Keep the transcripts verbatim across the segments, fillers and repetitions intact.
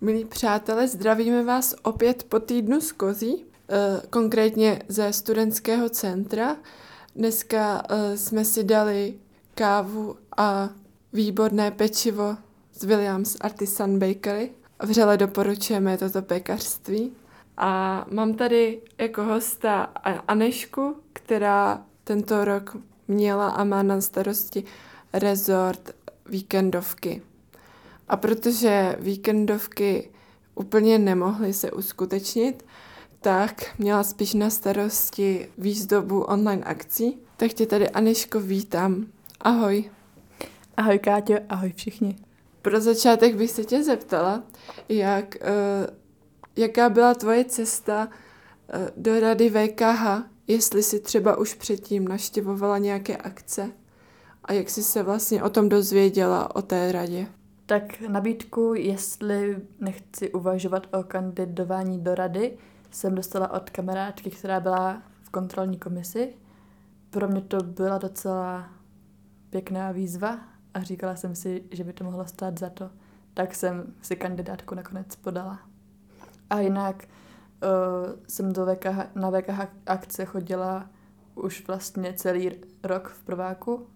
Milí přátelé, zdravíme vás opět po týdnu z Kozí, konkrétně ze studentského centra. Dneska jsme si dali kávu a výborné pečivo z Williams Artisan Bakery. Vřele doporučujeme toto pekařství. A mám tady jako hosta Anešku, která tento rok měla a má na starosti resort víkendovky. A protože víkendovky úplně nemohly se uskutečnit, tak měla spíš na starosti výzdobu online akcí. Tak tě tady, Aneško, vítám. Ahoj. Ahoj, Káťo, ahoj všichni. Pro začátek bych se tě zeptala, jak, jaká byla tvoje cesta do rady V K H, jestli jsi třeba už předtím navštěvovala nějaké akce a jak jsi se vlastně o tom dozvěděla, o té radě. Tak nabídku, jestli nechci uvažovat o kandidování do rady, jsem dostala od kamarádky, která byla v kontrolní komisi. Pro mě to byla docela pěkná výzva a říkala jsem si, že by to mohlo stát za to. Tak jsem si kandidátku nakonec podala. A jinak uh, jsem do V K H, na V K H akce chodila už vlastně celý rok v prváku.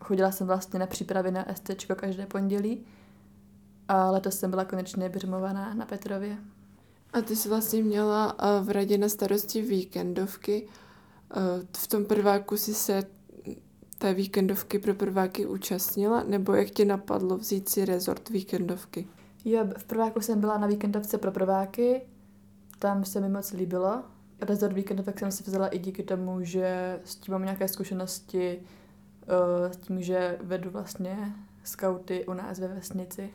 Chodila jsem vlastně na přípravy na STčko každé pondělí a letos jsem byla konečně břemovaná na Petrově. A ty jsi vlastně měla v radě na starosti víkendovky. V tom prváku si se té víkendovky pro prváky účastnila, nebo jak tě napadlo vzít si resort víkendovky? Jo, v prváku jsem byla na víkendovce pro prváky, tam se mi moc líbilo. Resort víkendovek jsem si vzala i díky tomu, že s tím mám nějaké zkušenosti, s tím, že vedu vlastně skauty u nás ve vesnici.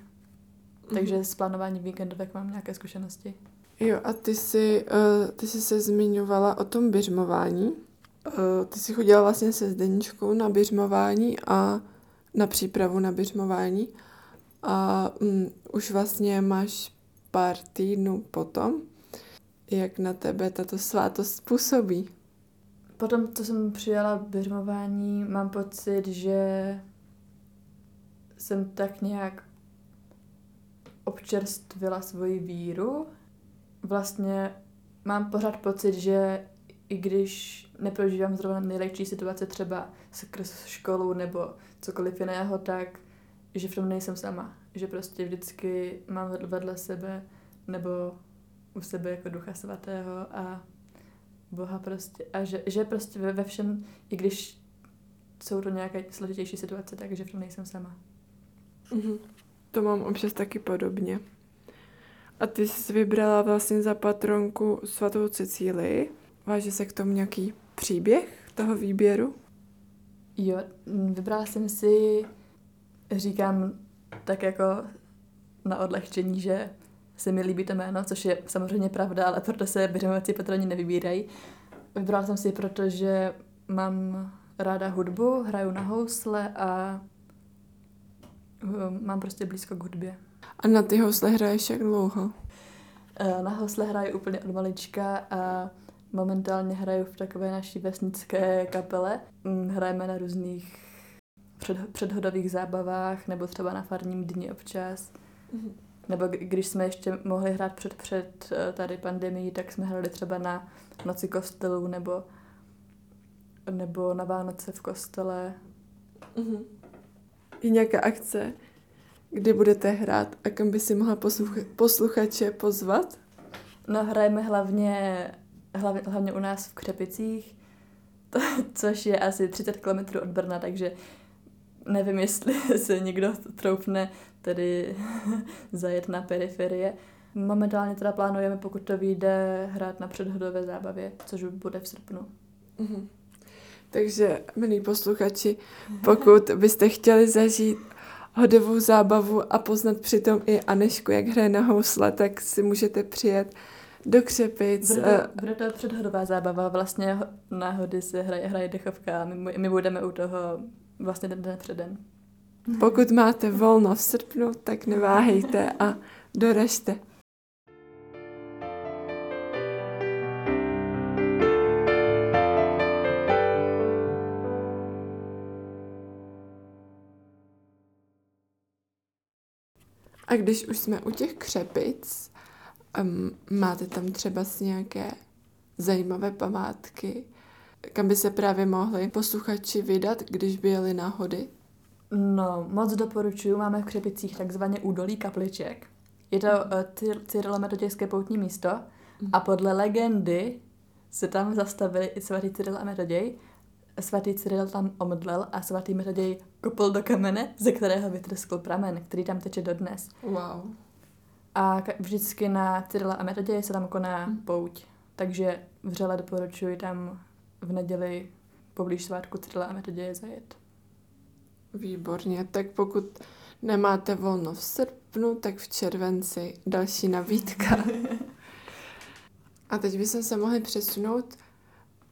Takže s plánováním víkendovek mám nějaké zkušenosti. Jo, a ty jsi, uh, ty jsi se zmiňovala o tom běžmování. Uh, ty jsi chodila vlastně se Zdeníčkou na běžmování a na přípravu na běžmování. A um, už vlastně máš pár týdnů potom, jak na tebe tato svátost působí. Potom, co jsem přijala běžmování, mám pocit, že jsem tak nějak občerstvila svoji víru. Vlastně mám pořád pocit, že i když neprožívám zrovna nejlepší situace třeba skrz školu nebo cokoliv jiného, tak že v tom nejsem sama. Že prostě vždycky mám vedle sebe nebo u sebe jako Ducha Svatého a Boha prostě. A že, že prostě ve všem, i když jsou to nějaké složitější situace, takže v tom nejsem sama. Mhm. To mám občas taky podobně. A ty jsi vybrala vlastně za patronku svatou Cecílii. Váže se k tomu nějaký příběh toho výběru? Jo, vybrala jsem si, říkám tak jako na odlehčení, že se mi líbí to jméno, což je samozřejmě pravda, ale proto se běžmovací patroni nevybírají. Vybrala jsem si, protože mám ráda hudbu, hraju na housle a mám prostě blízko k hudbě. A na ty housle hraješ jak dlouho? Na housle hraju úplně od malička a momentálně hraju v takové naší vesnické kapele. Hrajeme na různých předhodových zábavách nebo třeba na farním dni občas. Mm-hmm. Nebo když jsme ještě mohli hrát před, před tady pandemií, tak jsme hráli třeba na noci kostelů nebo, nebo na Vánoce v kostele. Mm-hmm. Je nějaká akce, kdy budete hrát a kam by si mohla poslucha- posluchače pozvat? No, hrajeme hlavně, hlavně, hlavně u nás v Křepicích, to, což je asi třicet kilometrů od Brna, takže nevím, jestli se někdo troufne tady zajet na periferie. Momentálně teda plánujeme, pokud to vyjde, hrát na předhodové zábavě, což bude v srpnu. Mm-hmm. Takže, milí posluchači, pokud byste chtěli zažít hodovou zábavu a poznat přitom i Anešku, jak hraje na housle, tak si můžete přijet do Křepic. Bude, bude to předhodová zábava, vlastně na hody se hraje, hraje dechovka a my, my budeme u toho vlastně den předem. Pokud máte volno v srpnu, tak neváhejte a doražte. A když už jsme u těch Křepic, um, máte tam třeba nějaké zajímavé památky, kam by se právě mohli posluchači vydat, když by jeli na hody? No, moc doporučuju. Máme v Křepicích takzvané údolí kapliček. Je to uh, cyrilometodějské poutní místo a podle legendy se tam zastavili i svatý Cyril a Metoděj. Svatý Cyril tam omdlel a svatý Metoděj kopl do kamene, ze kterého vytrskl pramen, který tam teče dodnes. Wow. A vždycky na Cyrila a Metoděj se tam koná hmm. pouť. Takže vřele doporučuji tam v neděli poblíž svátku Cyrila a Metoděje zajet. Výborně, tak pokud nemáte volno v srpnu, tak v červenci další nabídka. A teď bychom se mohli přesunout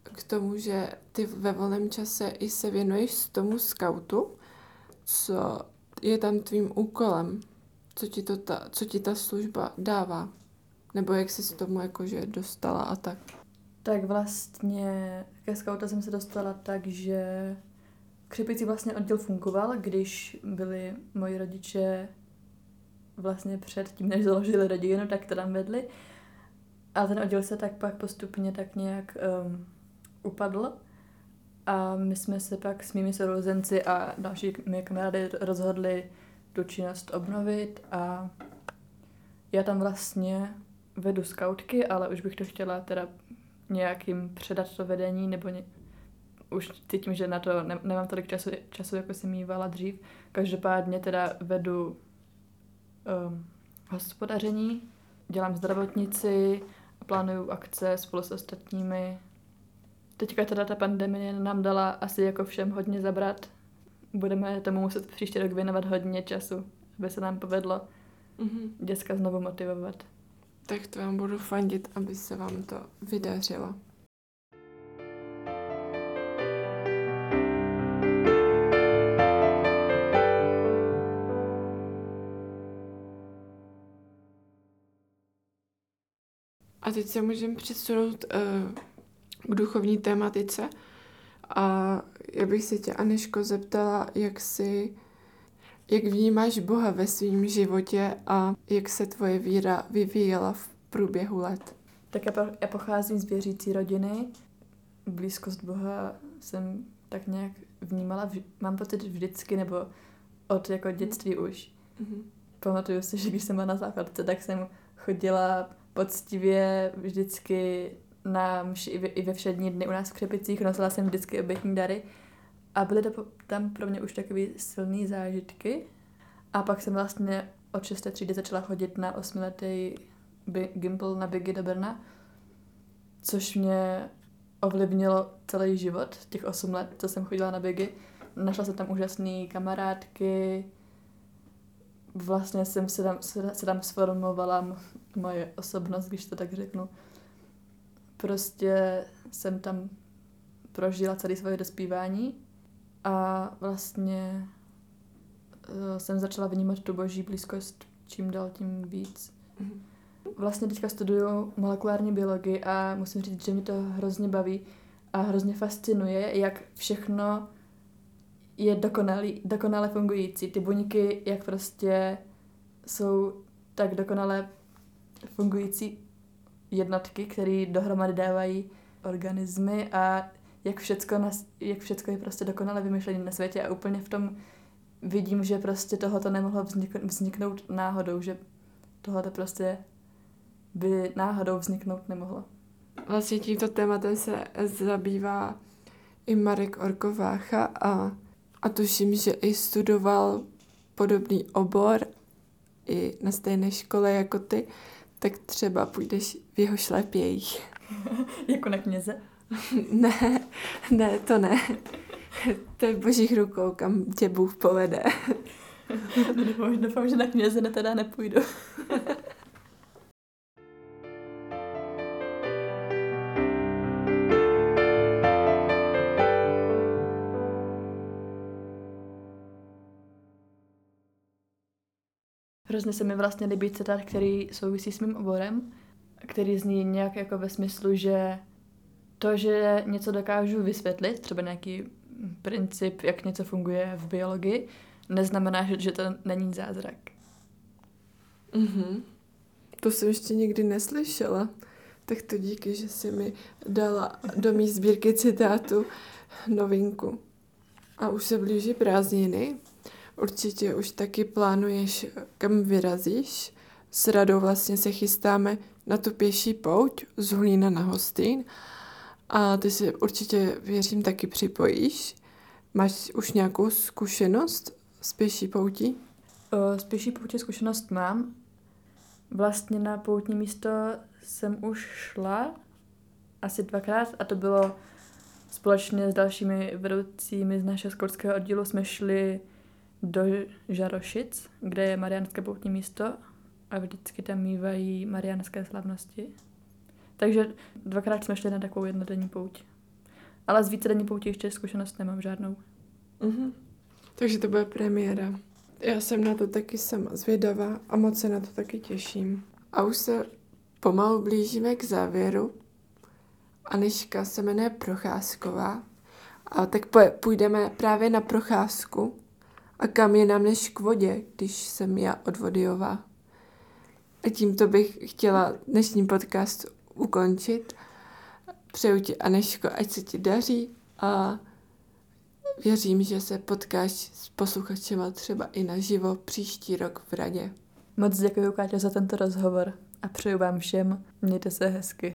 k tomu, že ty ve volném čase i se věnuješ tomu skautu, co je tam tvým úkolem, co ti, to ta, co ti ta služba dává, nebo jak jsi se tomu jakože dostala a tak. Tak vlastně ke skauta jsem se dostala tak, že Křepici vlastně oddíl fungoval, když byli moji rodiče vlastně před tím, než založili rodinu, tak to tam vedli. A ten oddíl se tak pak postupně tak nějak um, upadl. A my jsme se pak s mými sourozenci a dalšími kamarády rozhodli tu činnost obnovit. A já tam vlastně vedu skautky, ale už bych to chtěla teda nějakým předat to vedení, nebo ně... už cítím, že na to ne- nemám tolik času, času, jako jsem mívala dřív. Každopádně teda vedu um, hospodaření, dělám zdravotnici, plánuju akce spolu s ostatními. Teďka teda ta pandemie nám dala asi jako všem hodně zabrat. Budeme tomu muset příští rok věnovat hodně času, aby se nám povedlo mm-hmm. děcka znovu motivovat. Tak to vám budu fandit, aby se vám to vydařilo. A teď se můžeme přesunout uh, k duchovní tematice. A já bych se tě, Aneško, zeptala, jak si, jak vnímáš Boha ve svém životě a jak se tvoje víra vyvíjela v průběhu let. Tak já, po, já pocházím z věřící rodiny. Blízkost Boha jsem tak nějak vnímala, vž, mám pocit vždycky, nebo od jako dětství už. Mm-hmm. Pamatuju si, že když jsem byla na základce, tak jsem chodila poctivě vždycky na mši i ve všední dny u nás v Křepicích, nosila jsem vždycky obětní dary a byly to tam pro mě už takové silné zážitky. A pak jsem vlastně od šesté třídy začala chodit na osmiletý gympl na Biggy do Brna, což mě ovlivnilo celý život, těch osm let, co jsem chodila na Biggy. Našla jsem tam úžasné kamarádky, vlastně jsem se tam, se tam sformovala moje osobnost, když to tak řeknu. Prostě jsem tam prožila celé svoje dospívání a vlastně jsem začala vnímat tu boží blízkost čím dál tím víc. Vlastně teďka studuju molekulární biologii a musím říct, že mě to hrozně baví a hrozně fascinuje, jak všechno je dokonalý, dokonale fungující. Ty buňky, jak prostě jsou tak dokonale fungující jednotky, které dohromady dávají organismy a jak všecko, na, jak všecko je prostě dokonale vymyšlené na světě a úplně v tom vidím, že prostě tohoto nemohlo vzniknout náhodou, že tohoto prostě by náhodou vzniknout nemohlo. Vlastně tímto tématem se zabývá i Marek Orkovácha a A tuším, že i studoval podobný obor i na stejné škole jako ty, tak třeba půjdeš v jeho šlepějích. Jako na kněze? Ne, ne, to ne. To je v božích rukou, kam tě Bůh povede. Doufám, že na kněze ne, teda nepůjdu. Hrozně se mi vlastně líbí citát, který souvisí s mým oborem, který zní nějak jako ve smyslu, že to, že něco dokážu vysvětlit, třeba nějaký princip, jak něco funguje v biologii, neznamená, že to není zázrak. Mm-hmm. To jsem ještě nikdy neslyšela. Tak to díky, že jsi mi dala do mý sbírky citátu novinku. A už se blíží prázdniny. Určitě už taky plánuješ, kam vyrazíš. S Radou vlastně se chystáme na tu pěší pouť z Hulína na Hostýn. A ty se určitě, věřím, taky připojíš. Máš už nějakou zkušenost s pěší poutí? O, s pěší poutí zkušenost mám. Vlastně na poutní místo jsem už šla asi dvakrát a to bylo společně s dalšími vedoucími z našeho školského oddílu. Jsme šli do Žarošic, kde je mariánské poutní místo a vždycky tam mívají mariánské slavnosti. Takže dvakrát jsme šli na takovou jednodenní pouť. Ale z vícedenní pouti ještě zkušenost nemám žádnou. Mm-hmm. Takže to bude premiéra. Já jsem na to taky sama zvědavá a moc se na to taky těším. A už se pomalu blížíme k závěru. Aniška se jmenuje Procházková. A tak půjdeme právě na procházku. A kam jinam než k vodě, když jsem já od Vodyjova. A tímto bych chtěla dnešní podcast ukončit. Přeju ti, Aneško, ať se ti daří a věřím, že se potkáš s posluchačema třeba i naživo příští rok v Radě. Moc děkuji, Káťo, za tento rozhovor a přeju vám všem, mějte se hezky.